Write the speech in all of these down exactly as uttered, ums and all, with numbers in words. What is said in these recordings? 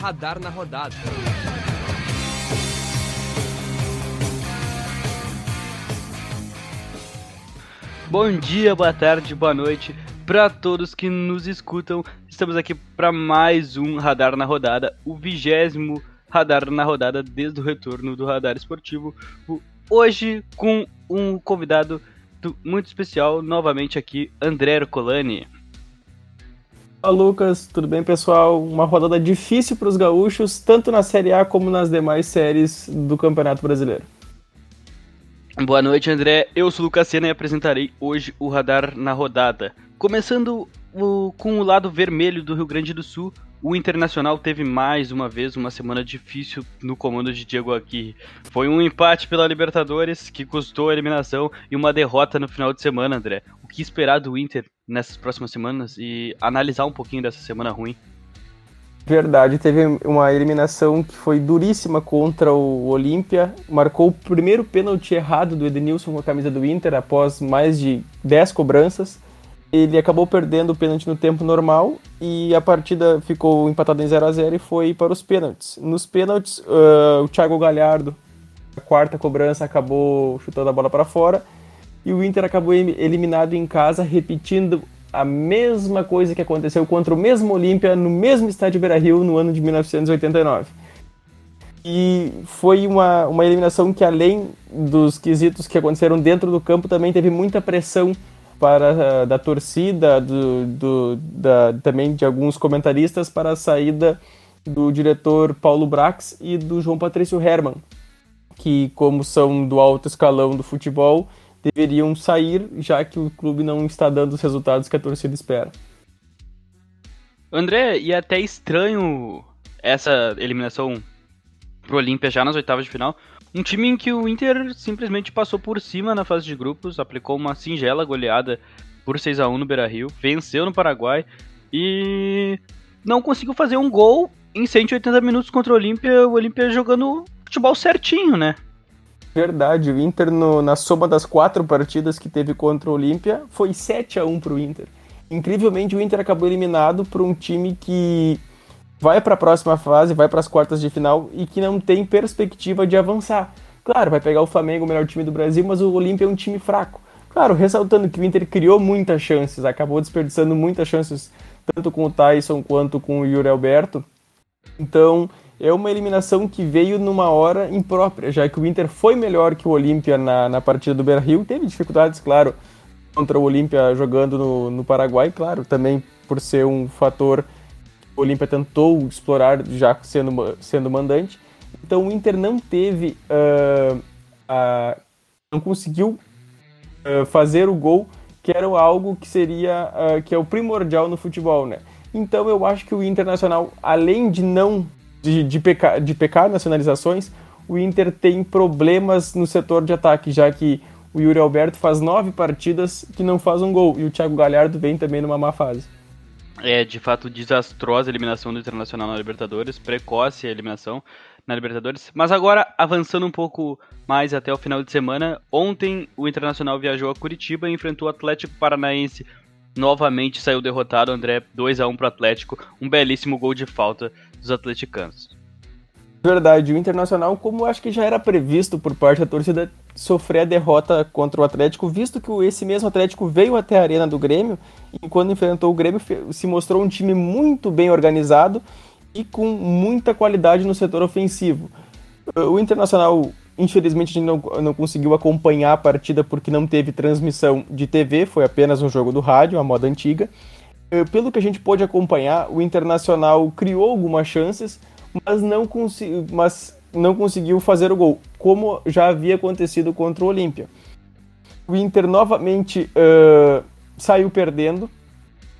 Radar na rodada. Bom dia, boa tarde, boa noite para todos que nos escutam. Estamos aqui para mais um Radar na Rodada, o vigésimo Radar na Rodada desde o retorno do Radar Esportivo. Hoje com um convidado muito especial, novamente aqui, André Colani. Olá, Lucas, tudo bem, pessoal? Uma rodada difícil para os gaúchos, tanto na Série A como nas demais séries do Campeonato Brasileiro. Boa noite, André. Eu sou o Lucas Sena e apresentarei hoje o Radar na Rodada. Começando o, com o lado vermelho do Rio Grande do Sul, o Internacional teve mais uma vez uma semana difícil no comando de Diego Aguirre. Foi um empate pela Libertadores que custou a eliminação e uma derrota no final de semana, André. O que esperar do Inter nessas próximas semanas e analisar um pouquinho dessa semana ruim? Verdade, teve uma eliminação que foi duríssima contra o Olímpia, marcou o primeiro pênalti errado do Edenilson com a camisa do Inter após mais de dez cobranças. Ele acabou perdendo o pênalti no tempo normal e a partida ficou empatada em zero a zero e foi para os pênaltis. Nos pênaltis, uh, o Thiago Galhardo, a quarta cobrança, acabou chutando a bola para fora e o Inter acabou eliminado em casa, repetindo a mesma coisa que aconteceu contra o mesmo Olímpia no mesmo estádio Beira-Rio no ano de mil novecentos e oitenta e nove. E foi uma, uma eliminação que, além dos quesitos que aconteceram dentro do campo, também teve muita pressão Para, da torcida, do, do, da, também de alguns comentaristas, para a saída do diretor Paulo Brax e do João Patrício Hermann, que, como são do alto escalão do futebol, deveriam sair, já que o clube não está dando os resultados que a torcida espera. André, e até estranho essa eliminação pro Olímpia já nas oitavas de final. Um time em que o Inter simplesmente passou por cima na fase de grupos, aplicou uma singela goleada por seis a um no Beira-Rio, venceu no Paraguai e não conseguiu fazer um gol em cento e oitenta minutos contra o Olímpia, o Olímpia jogando futebol certinho, né? Verdade, o Inter no, na soma das quatro partidas que teve contra o Olímpia foi sete a um pro Inter. Incrivelmente o Inter acabou eliminado por um time que vai para a próxima fase, vai para as quartas de final e que não tem perspectiva de avançar. Claro, vai pegar o Flamengo, o melhor time do Brasil, mas o Olímpia é um time fraco. Claro, ressaltando que o Inter criou muitas chances, acabou desperdiçando muitas chances, tanto com o Tyson quanto com o Yuri Alberto. Então, é uma eliminação que veio numa hora imprópria, já que o Inter foi melhor que o Olímpia na, na partida do Beira-Rio. Teve dificuldades, claro, contra o Olímpia jogando no, no Paraguai, claro, também por ser um fator o Olímpia tentou explorar já sendo, sendo mandante. Então o Inter não teve, uh, a, não conseguiu uh, fazer o gol, que era algo que seria, uh, que é o primordial no futebol, né? Então eu acho que o Internacional, além de não, de, de, pecar, de pecar nacionalizações, o Inter tem problemas no setor de ataque, já que o Yuri Alberto faz nove partidas que não faz um gol, e o Thiago Galhardo vem também numa má fase. É, de fato, desastrosa a eliminação do Internacional na Libertadores, precoce a eliminação na Libertadores. Mas agora, avançando um pouco mais até o final de semana, ontem o Internacional viajou a Curitiba e enfrentou o Atlético Paranaense. Novamente saiu derrotado, André, dois a um para o Atlético, um belíssimo gol de falta dos atleticanos. Verdade, o Internacional, como acho que já era previsto por parte da torcida, sofrer a derrota contra o Atlético, visto que esse mesmo Atlético veio até a Arena do Grêmio e quando enfrentou o Grêmio se mostrou um time muito bem organizado e com muita qualidade no setor ofensivo. O Internacional, infelizmente, não, não conseguiu acompanhar a partida porque não teve transmissão de T V, foi apenas um jogo do rádio, a moda antiga. Pelo que a gente pôde acompanhar, o Internacional criou algumas chances, mas não conseguiu... Mas não conseguiu fazer o gol, como já havia acontecido contra o Olímpia. O Inter novamente uh, saiu perdendo,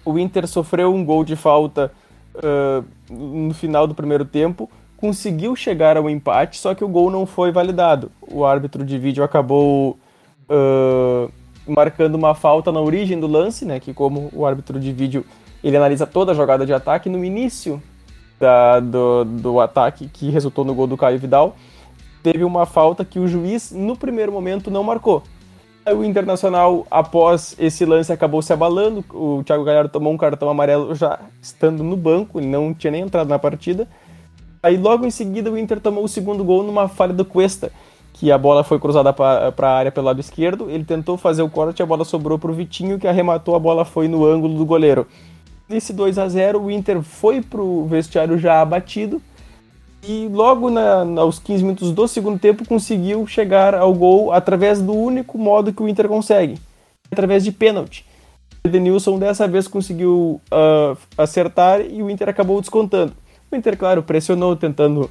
o Inter sofreu um gol de falta uh, no final do primeiro tempo, conseguiu chegar ao empate, só que o gol não foi validado. O árbitro de vídeo acabou uh, marcando uma falta na origem do lance, né, que como o árbitro de vídeo ele analisa toda a jogada de ataque, no início Da, do, do ataque que resultou no gol do Caio Vidal, teve uma falta que o juiz no primeiro momento não marcou. O Internacional, após esse lance, acabou se abalando, o Thiago Galhardo tomou um cartão amarelo já estando no banco, ele não tinha nem entrado na partida, Aí logo em seguida o Inter tomou o segundo gol numa falha do Cuesta, que a bola foi cruzada para a área pelo lado esquerdo, ele tentou fazer o corte, a bola sobrou para o Vitinho, que arrematou, a bola foi no ângulo do goleiro. Nesse dois a zero o Inter foi para o vestiário já abatido, e logo na, aos quinze minutos do segundo tempo conseguiu chegar ao gol através do único modo que o Inter consegue, através de pênalti. Edenilson dessa vez conseguiu uh, acertar e o Inter acabou descontando. O Inter, claro, pressionou tentando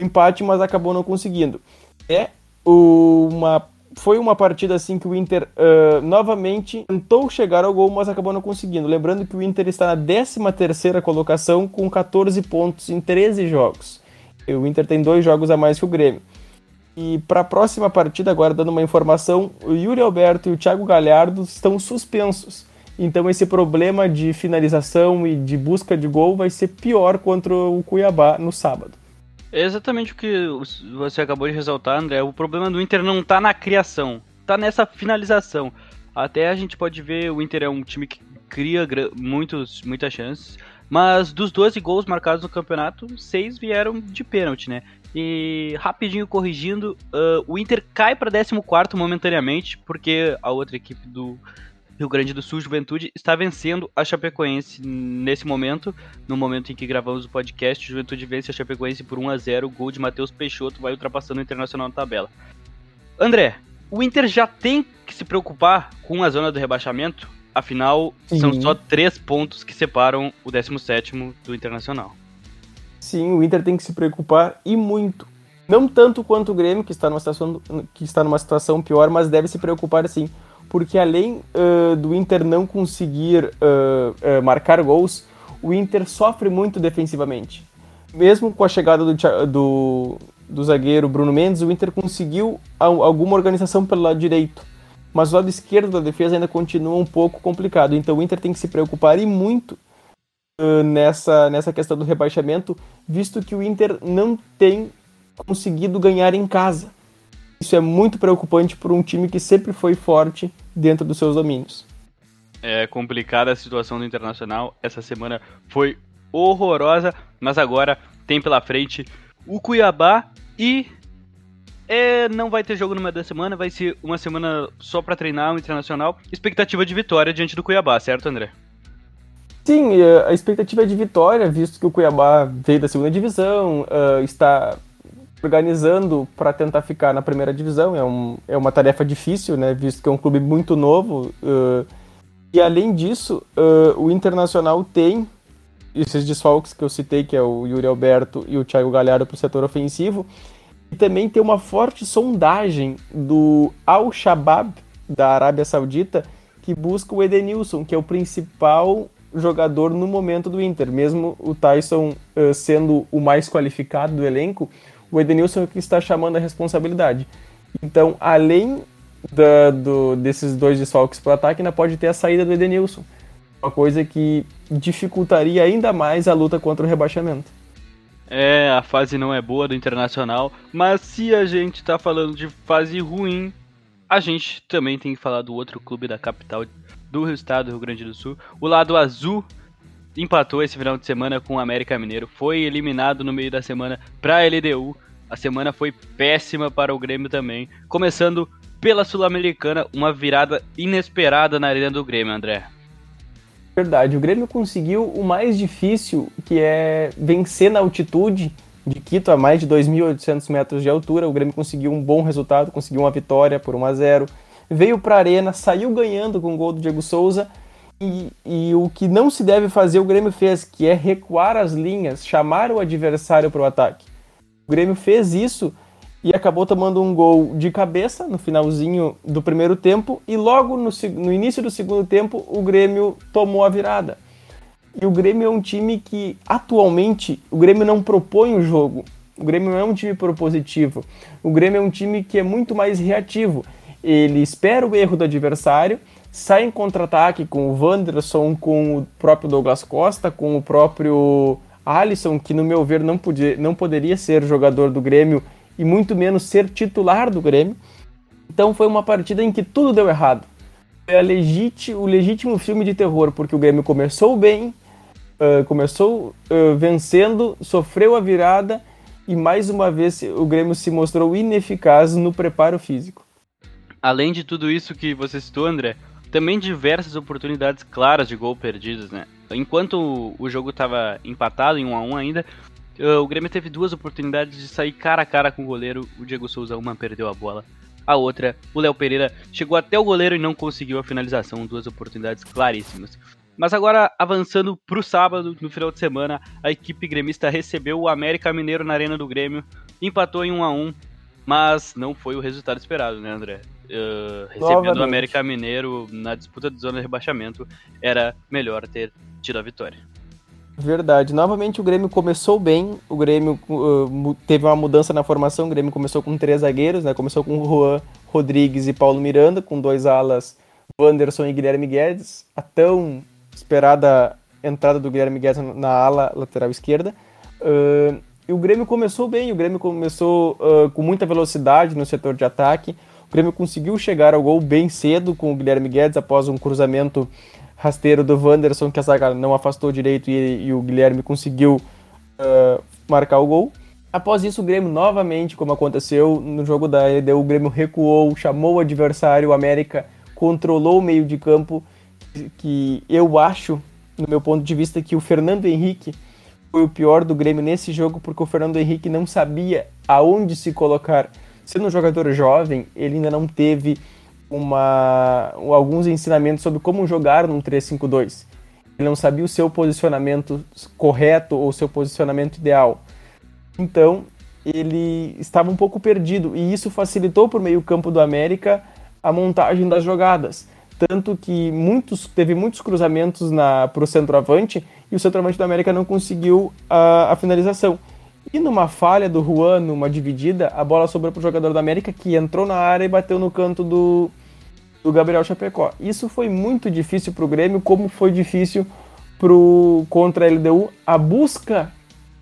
empate, mas acabou não conseguindo. É uma, foi uma partida assim que o Inter uh, novamente tentou chegar ao gol, mas acabou não conseguindo. Lembrando que o Inter está na décima terceira colocação com catorze pontos em treze jogos. O Inter tem dois jogos a mais que o Grêmio. E para a próxima partida, agora dando uma informação, o Yuri Alberto e o Thiago Galhardo estão suspensos. Então esse problema de finalização e de busca de gol vai ser pior contra o Cuiabá no sábado. É exatamente o que você acabou de ressaltar, André. O problema do Inter não está na criação, está nessa finalização. Até a gente pode ver, o Inter é um time que cria muitos, muitas chances, mas dos doze gols marcados no campeonato, seis vieram de pênalti, né? E rapidinho corrigindo, uh, o Inter cai para décimo quarto momentaneamente, porque a outra equipe do Rio Grande do Sul, Juventude, está vencendo a Chapecoense nesse momento. No momento em que gravamos o podcast, Juventude vence a Chapecoense por um a zero. O gol de Matheus Peixoto vai ultrapassando o Internacional na tabela. André, o Inter já tem que se preocupar com a zona do rebaixamento? Afinal, sim, são só três pontos que separam o décimo sétimo do Internacional. Sim, o Inter tem que se preocupar e muito. Não tanto quanto o Grêmio, que está numa situação, que está numa situação pior, mas deve se preocupar sim. Porque além uh, do Inter não conseguir uh, uh, marcar gols, o Inter sofre muito defensivamente. Mesmo com a chegada do, do, do zagueiro Bruno Mendes, o Inter conseguiu alguma organização pelo lado direito. Mas o lado esquerdo da defesa ainda continua um pouco complicado. Então o Inter tem que se preocupar e muito uh, nessa, nessa questão do rebaixamento, visto que o Inter não tem conseguido ganhar em casa. Isso é muito preocupante para um time que sempre foi forte dentro dos seus domínios. É complicada a situação do Internacional. Essa semana foi horrorosa, mas agora tem pela frente o Cuiabá e é, não vai ter jogo no meio da semana. Vai ser uma semana só para treinar o Internacional. Expectativa de vitória diante do Cuiabá, certo, André? Sim, a expectativa é de vitória, visto que o Cuiabá veio da segunda divisão, está organizando para tentar ficar na primeira divisão. É, um, é uma tarefa difícil, né, visto que é um clube muito novo, uh, e além disso uh, o Internacional tem esses desfalques que eu citei, que é o Yuri Alberto e o Thiago Galhardo para o setor ofensivo, e também tem uma forte sondagem do Al-Shabaab da Arábia Saudita, que busca o Edenilson, que é o principal jogador no momento do Inter. Mesmo o Tyson uh, sendo o mais qualificado do elenco, o Edenilson é que está chamando a responsabilidade. Então, além da, do, desses dois desfalques para o ataque, ainda pode ter a saída do Edenilson. Uma coisa que dificultaria ainda mais a luta contra o rebaixamento. É, a fase não é boa do Internacional, mas se a gente está falando de fase ruim, a gente também tem que falar do outro clube da capital do estado do Rio Grande do Sul. O lado azul empatou esse final de semana com o América Mineiro, foi eliminado no meio da semana para a L D U. A semana foi péssima para o Grêmio também, começando pela Sul-Americana, uma virada inesperada na arena do Grêmio, André. Verdade, o Grêmio conseguiu o mais difícil, que é vencer na altitude de Quito, a mais de dois mil e oitocentos metros de altura. O Grêmio conseguiu um bom resultado, conseguiu uma vitória por um a zero, veio para a arena, saiu ganhando com o gol do Diego Souza. E, e o que não se deve fazer o Grêmio fez, que é recuar as linhas, chamar o adversário para o ataque. O Grêmio fez isso e acabou tomando um gol de cabeça no finalzinho do primeiro tempo, e logo no, no início do segundo tempo o Grêmio tomou a virada. E o Grêmio é um time que atualmente, o Grêmio não propõe o jogo, o Grêmio não é um time propositivo, o Grêmio é um time que é muito mais reativo. Ele espera o erro do adversário, sai em contra-ataque com o Wanderson, com o próprio Douglas Costa, com o próprio Alisson, que no meu ver não, podia, não poderia ser jogador do Grêmio e muito menos ser titular do Grêmio. Então foi uma partida em que tudo deu errado. Foi a legíti- o legítimo filme de terror, porque o Grêmio começou bem, uh, começou uh, vencendo, sofreu a virada e mais uma vez o Grêmio se mostrou ineficaz no preparo físico. Além de tudo isso que você citou, André, também diversas oportunidades claras de gol perdidas, né? Enquanto o jogo estava empatado em um a um ainda, o Grêmio teve duas oportunidades de sair cara a cara com o goleiro. O Diego Souza, uma, perdeu a bola. A outra, o Léo Pereira chegou até o goleiro e não conseguiu a finalização. Duas oportunidades claríssimas. Mas agora, avançando para o sábado, no final de semana, a equipe gremista recebeu o América Mineiro na Arena do Grêmio. Empatou em um a um, mas não foi o resultado esperado, né, André? Uh, recebendo o América Mineiro na disputa de zona de rebaixamento, era melhor ter tido a vitória. Verdade, novamente o Grêmio começou bem, o Grêmio uh, teve uma mudança na formação, o Grêmio começou com três zagueiros, né? Começou com Juan, Rodrigues e Paulo Miranda, com dois alas, Wanderson e Guilherme Guedes, a tão esperada entrada do Guilherme Guedes na ala lateral esquerda, uh, e o Grêmio começou bem, o Grêmio começou uh, com muita velocidade no setor de ataque, o Grêmio conseguiu chegar ao gol bem cedo com o Guilherme Guedes após um cruzamento rasteiro do Wanderson, que a zaga não afastou direito e, e o Guilherme conseguiu uh, marcar o gol. Após isso, o Grêmio novamente, como aconteceu no jogo da L D U, o Grêmio recuou, chamou o adversário, o América controlou o meio de campo, que, que eu acho, no meu ponto de vista, que o Fernando Henrique foi o pior do Grêmio nesse jogo, porque o Fernando Henrique não sabia aonde se colocar. Sendo um jogador jovem, ele ainda não teve Uma, alguns ensinamentos sobre como jogar num três cinco dois. Ele não sabia o seu posicionamento correto ou o seu posicionamento ideal. Então, ele estava um pouco perdido e isso facilitou para o meio-campo do América a montagem das jogadas. Tanto que muitos, teve muitos cruzamentos para o centroavante e o centroavante do América não conseguiu a, a finalização. E numa falha do Juan, numa dividida, a bola sobrou para o jogador do América, que entrou na área e bateu no canto do, do Gabriel Chapecó. Isso foi muito difícil para o Grêmio, como foi difícil pro, contra a L D U a busca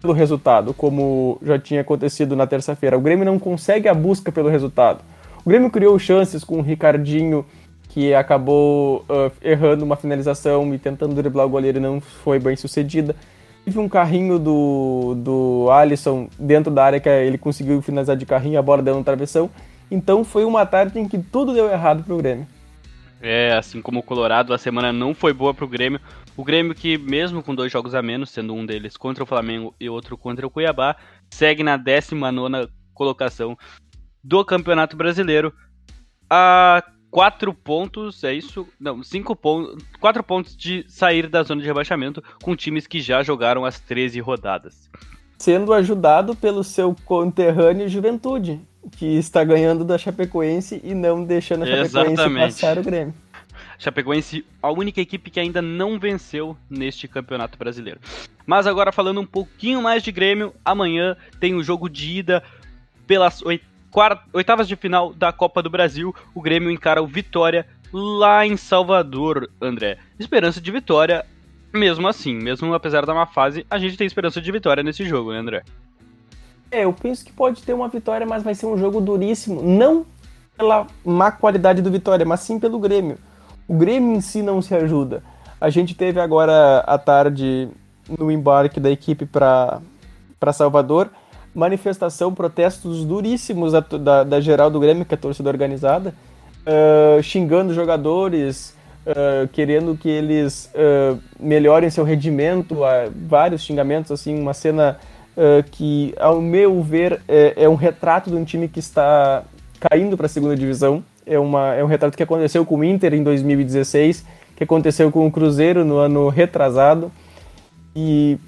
pelo resultado, como já tinha acontecido na terça-feira. O Grêmio não consegue a busca pelo resultado. O Grêmio criou chances com o Ricardinho, que acabou uh, errando uma finalização e tentando driblar o goleiro e não foi bem sucedida. Teve um carrinho do, do Alisson dentro da área que ele conseguiu finalizar de carrinho, a bola deu no travessão. Então foi uma tarde em que tudo deu errado pro Grêmio. É, assim como o Colorado, a semana não foi boa pro Grêmio. O Grêmio que, mesmo com dois jogos a menos, sendo um deles contra o Flamengo e outro contra o Cuiabá, segue na décima nona colocação do Campeonato Brasileiro. A Quatro pontos, é isso? Não, cinco pontos. Quatro pontos de sair da zona de rebaixamento com times que já jogaram as treze rodadas. Sendo ajudado pelo seu conterrâneo Juventude, que está ganhando da Chapecoense e não deixando a Chapecoense Exatamente. Passar o Grêmio. Chapecoense, a única equipe que ainda não venceu neste Campeonato Brasileiro. Mas agora falando um pouquinho mais de Grêmio, amanhã tem o jogo de ida pelas oitavas. Quarta, oitavas de final da Copa do Brasil, o Grêmio encara o Vitória lá em Salvador, André. Esperança de vitória, mesmo assim, mesmo apesar da má fase, a gente tem esperança de vitória nesse jogo, né, André? É, eu penso que pode ter uma vitória, mas vai ser um jogo duríssimo, não pela má qualidade do Vitória, mas sim pelo Grêmio. O Grêmio em si não se ajuda. A gente teve agora à tarde, no embarque da equipe para para Salvador, manifestação, protestos duríssimos da, da, da geral do Grêmio, que é a torcida organizada, uh, xingando jogadores, uh, querendo que eles uh, melhorem seu rendimento, uh, vários xingamentos, assim, uma cena uh, que, ao meu ver, é, é um retrato de um time que está caindo para a segunda divisão, é, uma, é um retrato que aconteceu com o Inter em dois mil e dezesseis, que aconteceu com o Cruzeiro no ano retrasado, e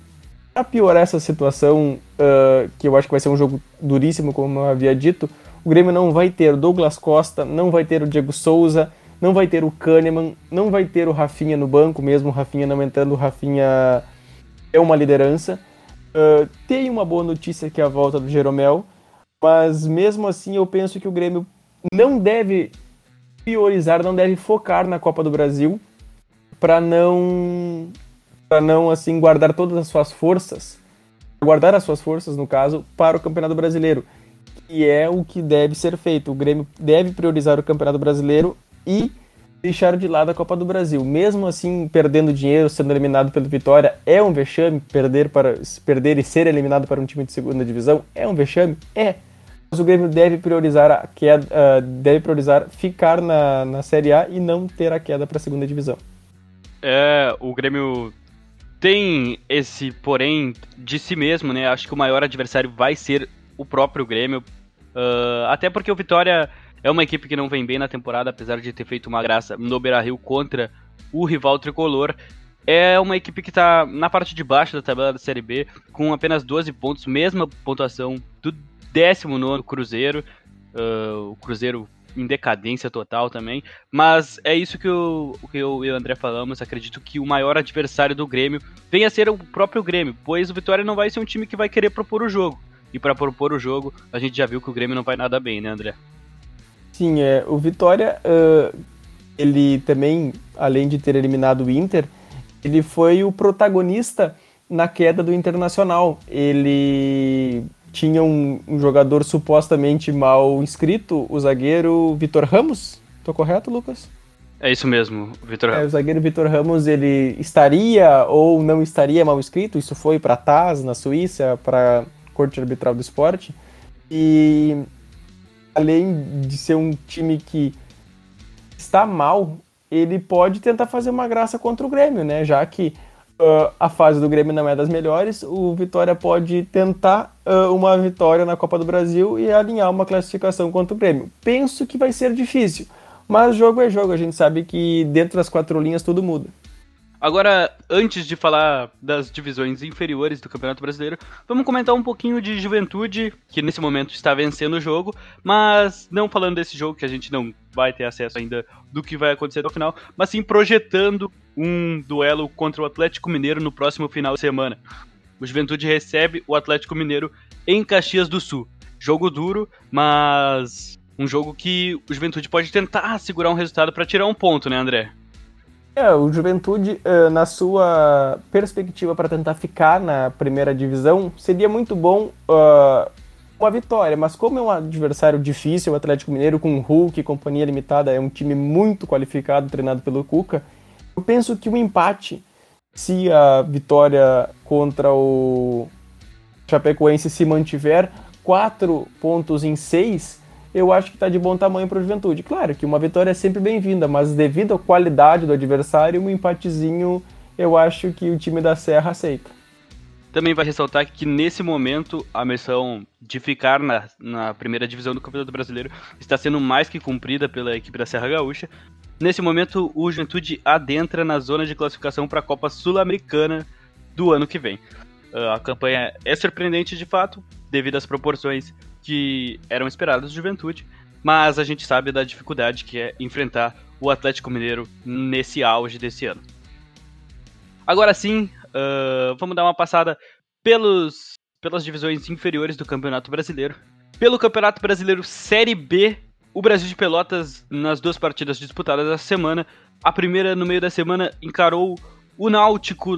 para piorar essa situação, uh, que eu acho que vai ser um jogo duríssimo, como eu havia dito, o Grêmio não vai ter o Douglas Costa, não vai ter o Diego Souza, não vai ter o Kahneman, não vai ter o Rafinha no banco, mesmo o Rafinha não entrando, o Rafinha é uma liderança. Uh, tem uma boa notícia que é a volta do Jeromel, mas mesmo assim eu penso que o Grêmio não deve priorizar, não deve focar na Copa do Brasil para não... para não, assim, guardar todas as suas forças, guardar as suas forças, no caso, para o Campeonato Brasileiro, que é o que deve ser feito. O Grêmio deve priorizar o Campeonato Brasileiro e deixaram de lado a Copa do Brasil. Mesmo assim, perdendo dinheiro, sendo eliminado pelo Vitória, é um vexame. Perder, para, perder e ser eliminado para um time de segunda divisão é um vexame? É. Mas o Grêmio deve priorizar, a queda, uh, deve priorizar ficar na, na Série A e não ter a queda para a segunda divisão. É, o Grêmio tem esse porém de si mesmo, né? Acho que o maior adversário vai ser o próprio Grêmio. Uh, até porque o Vitória... é uma equipe que não vem bem na temporada, apesar de ter feito uma graça no Beira-Rio contra o rival tricolor. É uma equipe que está na parte de baixo da tabela da Série B, com apenas doze pontos, mesma pontuação do décimo nono Cruzeiro. Uh, o Cruzeiro em decadência total também. Mas é isso que eu, que eu e o André falamos. Acredito que o maior adversário do Grêmio venha a ser o próprio Grêmio, pois o Vitória não vai ser um time que vai querer propor o jogo. E para propor o jogo, a gente já viu que o Grêmio não vai nada bem, né, André? Sim, é, o Vitória, uh, ele também, além de ter eliminado o Inter, ele foi o protagonista na queda do Internacional. Ele tinha um, um jogador supostamente mal inscrito, o zagueiro Vitor Ramos. Tô correto, Lucas? É isso mesmo, Vitor Ramos. É, o zagueiro Vitor Ramos, ele estaria ou não estaria mal inscrito, isso foi para a T A S, na Suíça, para a Corte Arbitral do Esporte, e... além de ser um time que está mal, ele pode tentar fazer uma graça contra o Grêmio, né? Já que uh, a fase do Grêmio não é das melhores, o Vitória pode tentar uh, uma vitória na Copa do Brasil e alinhar uma classificação contra o Grêmio. Penso que vai ser difícil, mas jogo é jogo, a gente sabe que dentro das quatro linhas tudo muda. Agora, antes de falar das divisões inferiores do Campeonato Brasileiro, vamos comentar um pouquinho de Juventude, que nesse momento está vencendo o jogo, mas não falando desse jogo, que a gente não vai ter acesso ainda do que vai acontecer no final, mas sim projetando um duelo contra o Atlético Mineiro no próximo final de semana. O Juventude recebe o Atlético Mineiro em Caxias do Sul. Jogo duro, mas um jogo que o Juventude pode tentar segurar um resultado para tirar um ponto, né, André? É, o Juventude, na sua perspectiva para tentar ficar na primeira divisão, seria muito bom uh, uma vitória, mas como é um adversário difícil, o Atlético Mineiro com o Hulk e companhia limitada é um time muito qualificado, treinado pelo Cuca, eu penso que o um empate, se a vitória contra o Chapecoense se mantiver, quatro pontos em seis... eu acho que está de bom tamanho para o Juventude. Claro que uma vitória é sempre bem-vinda, mas devido à qualidade do adversário, um empatezinho eu acho que o time da Serra aceita. Também vai ressaltar que nesse momento a missão de ficar na, na primeira divisão do Campeonato Brasileiro está sendo mais que cumprida pela equipe da Serra Gaúcha. Nesse momento o Juventude adentra na zona de classificação para a Copa Sul-Americana do ano que vem. A campanha é surpreendente de fato, devido às proporções que eram esperados de Juventude, mas a gente sabe da dificuldade que é enfrentar o Atlético Mineiro nesse auge desse ano. Agora sim, uh, vamos dar uma passada pelos, pelas divisões inferiores do Campeonato Brasileiro. Pelo Campeonato Brasileiro Série B, o Brasil de Pelotas, nas duas partidas disputadas essa semana, a primeira no meio da semana encarou o Náutico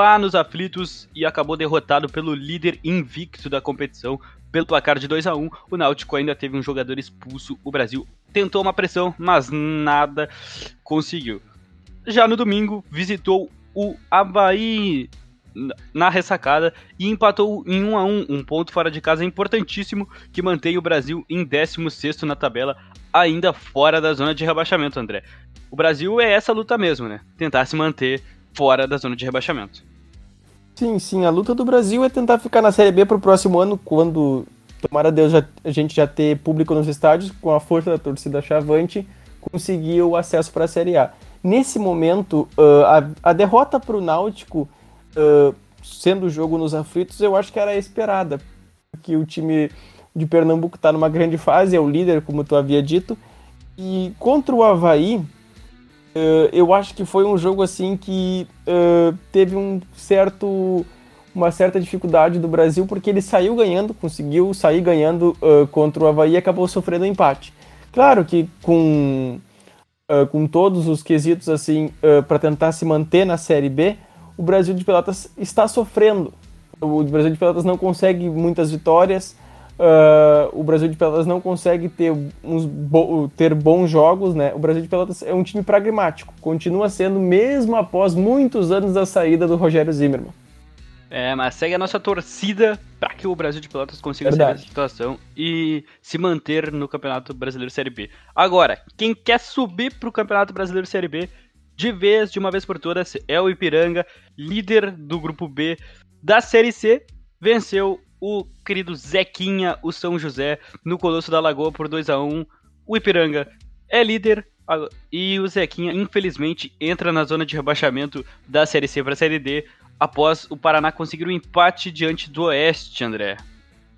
lá nos aflitos e acabou derrotado pelo líder invicto da competição, pelo placar de dois a um, o Náutico ainda teve um jogador expulso, o Brasil tentou uma pressão, mas nada conseguiu. Já no domingo, visitou o Avaí na ressacada e empatou em um a um, um ponto fora de casa importantíssimo, que mantém o Brasil em décimo sexto na tabela, ainda fora da zona de rebaixamento, André. O Brasil é essa luta mesmo, né? Tentar se manter fora da zona de rebaixamento. Sim, sim, a luta do Brasil é tentar ficar na Série B pro próximo ano, quando, tomara Deus, já, a gente já ter público nos estádios, com a força da torcida chavante, conseguir o acesso para a Série A. Nesse momento, uh, a, a derrota pro Náutico, uh, sendo o jogo nos aflitos, eu acho que era esperada, porque o time de Pernambuco está numa grande fase, é o líder, como tu havia dito, e contra o Avaí, Uh, eu acho que foi um jogo assim que uh, teve um certo, uma certa dificuldade do Brasil, porque ele saiu ganhando, conseguiu sair ganhando uh, contra o Avaí e acabou sofrendo um empate. Claro que com, uh, com todos os quesitos assim, uh, para tentar se manter na Série B, o Brasil de Pelotas está sofrendo. O Brasil de Pelotas não consegue muitas vitórias, Uh, o Brasil de Pelotas não consegue ter, uns bo- ter bons jogos, né? O Brasil de Pelotas é um time pragmático, continua sendo mesmo após muitos anos da saída do Rogério Zimmermann. É, mas segue a nossa torcida para que o Brasil de Pelotas consiga sair dessa situação e se manter no Campeonato Brasileiro Série B. Agora, quem quer subir para o Campeonato Brasileiro Série B de vez, de uma vez por todas, é o Ipiranga, líder do Grupo B da Série C, venceu o querido Zequinha, o São José, no Colosso da Lagoa por dois a um. O Ipiranga é líder e o Zequinha, infelizmente, entra na zona de rebaixamento da Série C para a Série D após o Paraná conseguir um empate diante do Oeste, André. Na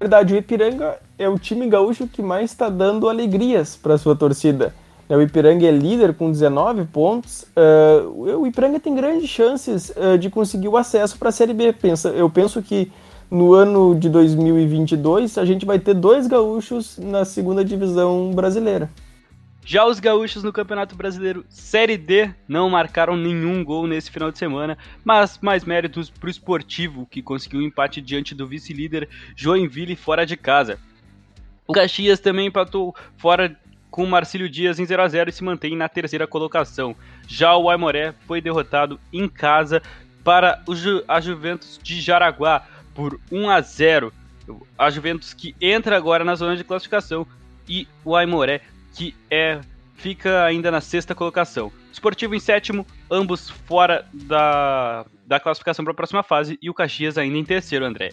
verdade, o Ipiranga é o time gaúcho que mais está dando alegrias para sua torcida. O Ipiranga é líder com dezenove pontos. Uh, o Ipiranga tem grandes chances uh, de conseguir o acesso para a Série B. Pensa, eu penso que no ano de dois mil e vinte e dois, a gente vai ter dois gaúchos na segunda divisão brasileira. Já os gaúchos no Campeonato Brasileiro Série D não marcaram nenhum gol nesse final de semana, mas mais méritos para o Esportivo, que conseguiu um empate diante do vice-líder Joinville fora de casa. O Caxias também empatou fora com o Marcílio Dias em zero a zero e se mantém na terceira colocação. Já o Aimoré foi derrotado em casa para o Ju- a Juventus de Jaraguá por um a zero. A Juventus que entra agora na zona de classificação e o Aimoré que é, fica ainda na sexta colocação. Esportivo em sétimo, ambos fora da, da classificação para a próxima fase e o Caxias ainda em terceiro, André.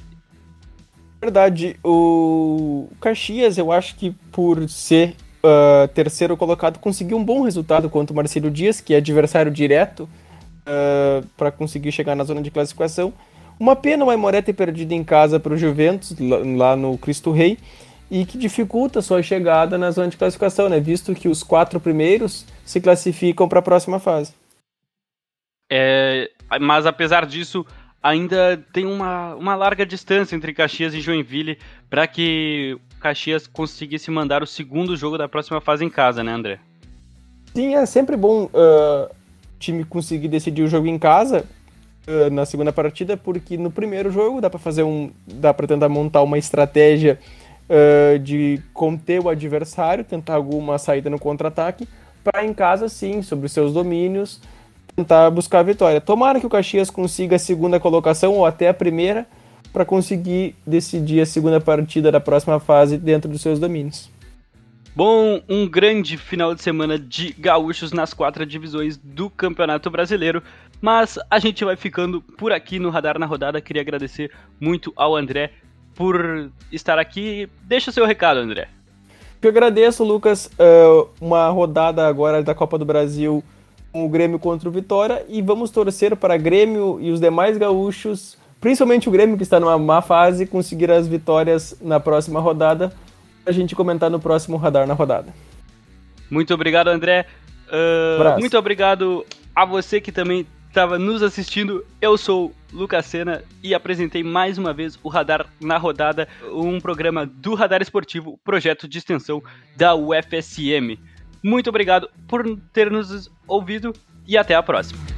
Na verdade, o Caxias, eu acho que por ser uh, terceiro colocado, conseguiu um bom resultado contra o Marcílio Dias, que é adversário direto, uh, para conseguir chegar na zona de classificação. Uma pena o Aimoré ter perdido em casa para o Juventus, lá no Cristo Rei, e que dificulta sua chegada na zona de classificação, né? Visto que os quatro primeiros se classificam para a próxima fase. É, mas apesar disso, ainda tem uma, uma larga distância entre Caxias e Joinville para que Caxias conseguisse mandar o segundo jogo da próxima fase em casa, né, André? Sim, é sempre bom uh, o time conseguir decidir o jogo em casa, na segunda partida, porque no primeiro jogo dá para fazer um, dá para tentar montar uma estratégia uh, de conter o adversário, tentar alguma saída no contra-ataque, para em casa sim, sobre os seus domínios, tentar buscar a vitória. Tomara que o Caxias consiga a segunda colocação ou até a primeira, para conseguir decidir a segunda partida da próxima fase dentro dos seus domínios. Bom, um grande final de semana de gaúchos nas quatro divisões do Campeonato Brasileiro, mas a gente vai ficando por aqui no Radar na Rodada. Queria agradecer muito ao André por estar aqui. Deixa o seu recado, André. Eu agradeço, Lucas. Uh, uma rodada agora da Copa do Brasil com o Grêmio contra o Vitória e vamos torcer para Grêmio e os demais gaúchos, principalmente o Grêmio que está numa má fase, conseguir as vitórias na próxima rodada. A gente comentar no próximo Radar na Rodada. Muito obrigado, André. Uh, muito obrigado a você que também estava nos assistindo. Eu sou o Lucas Sena e apresentei mais uma vez o Radar na Rodada, um programa do Radar Esportivo, projeto de extensão da U F S M. Muito obrigado por ter nos ouvido e até a próxima.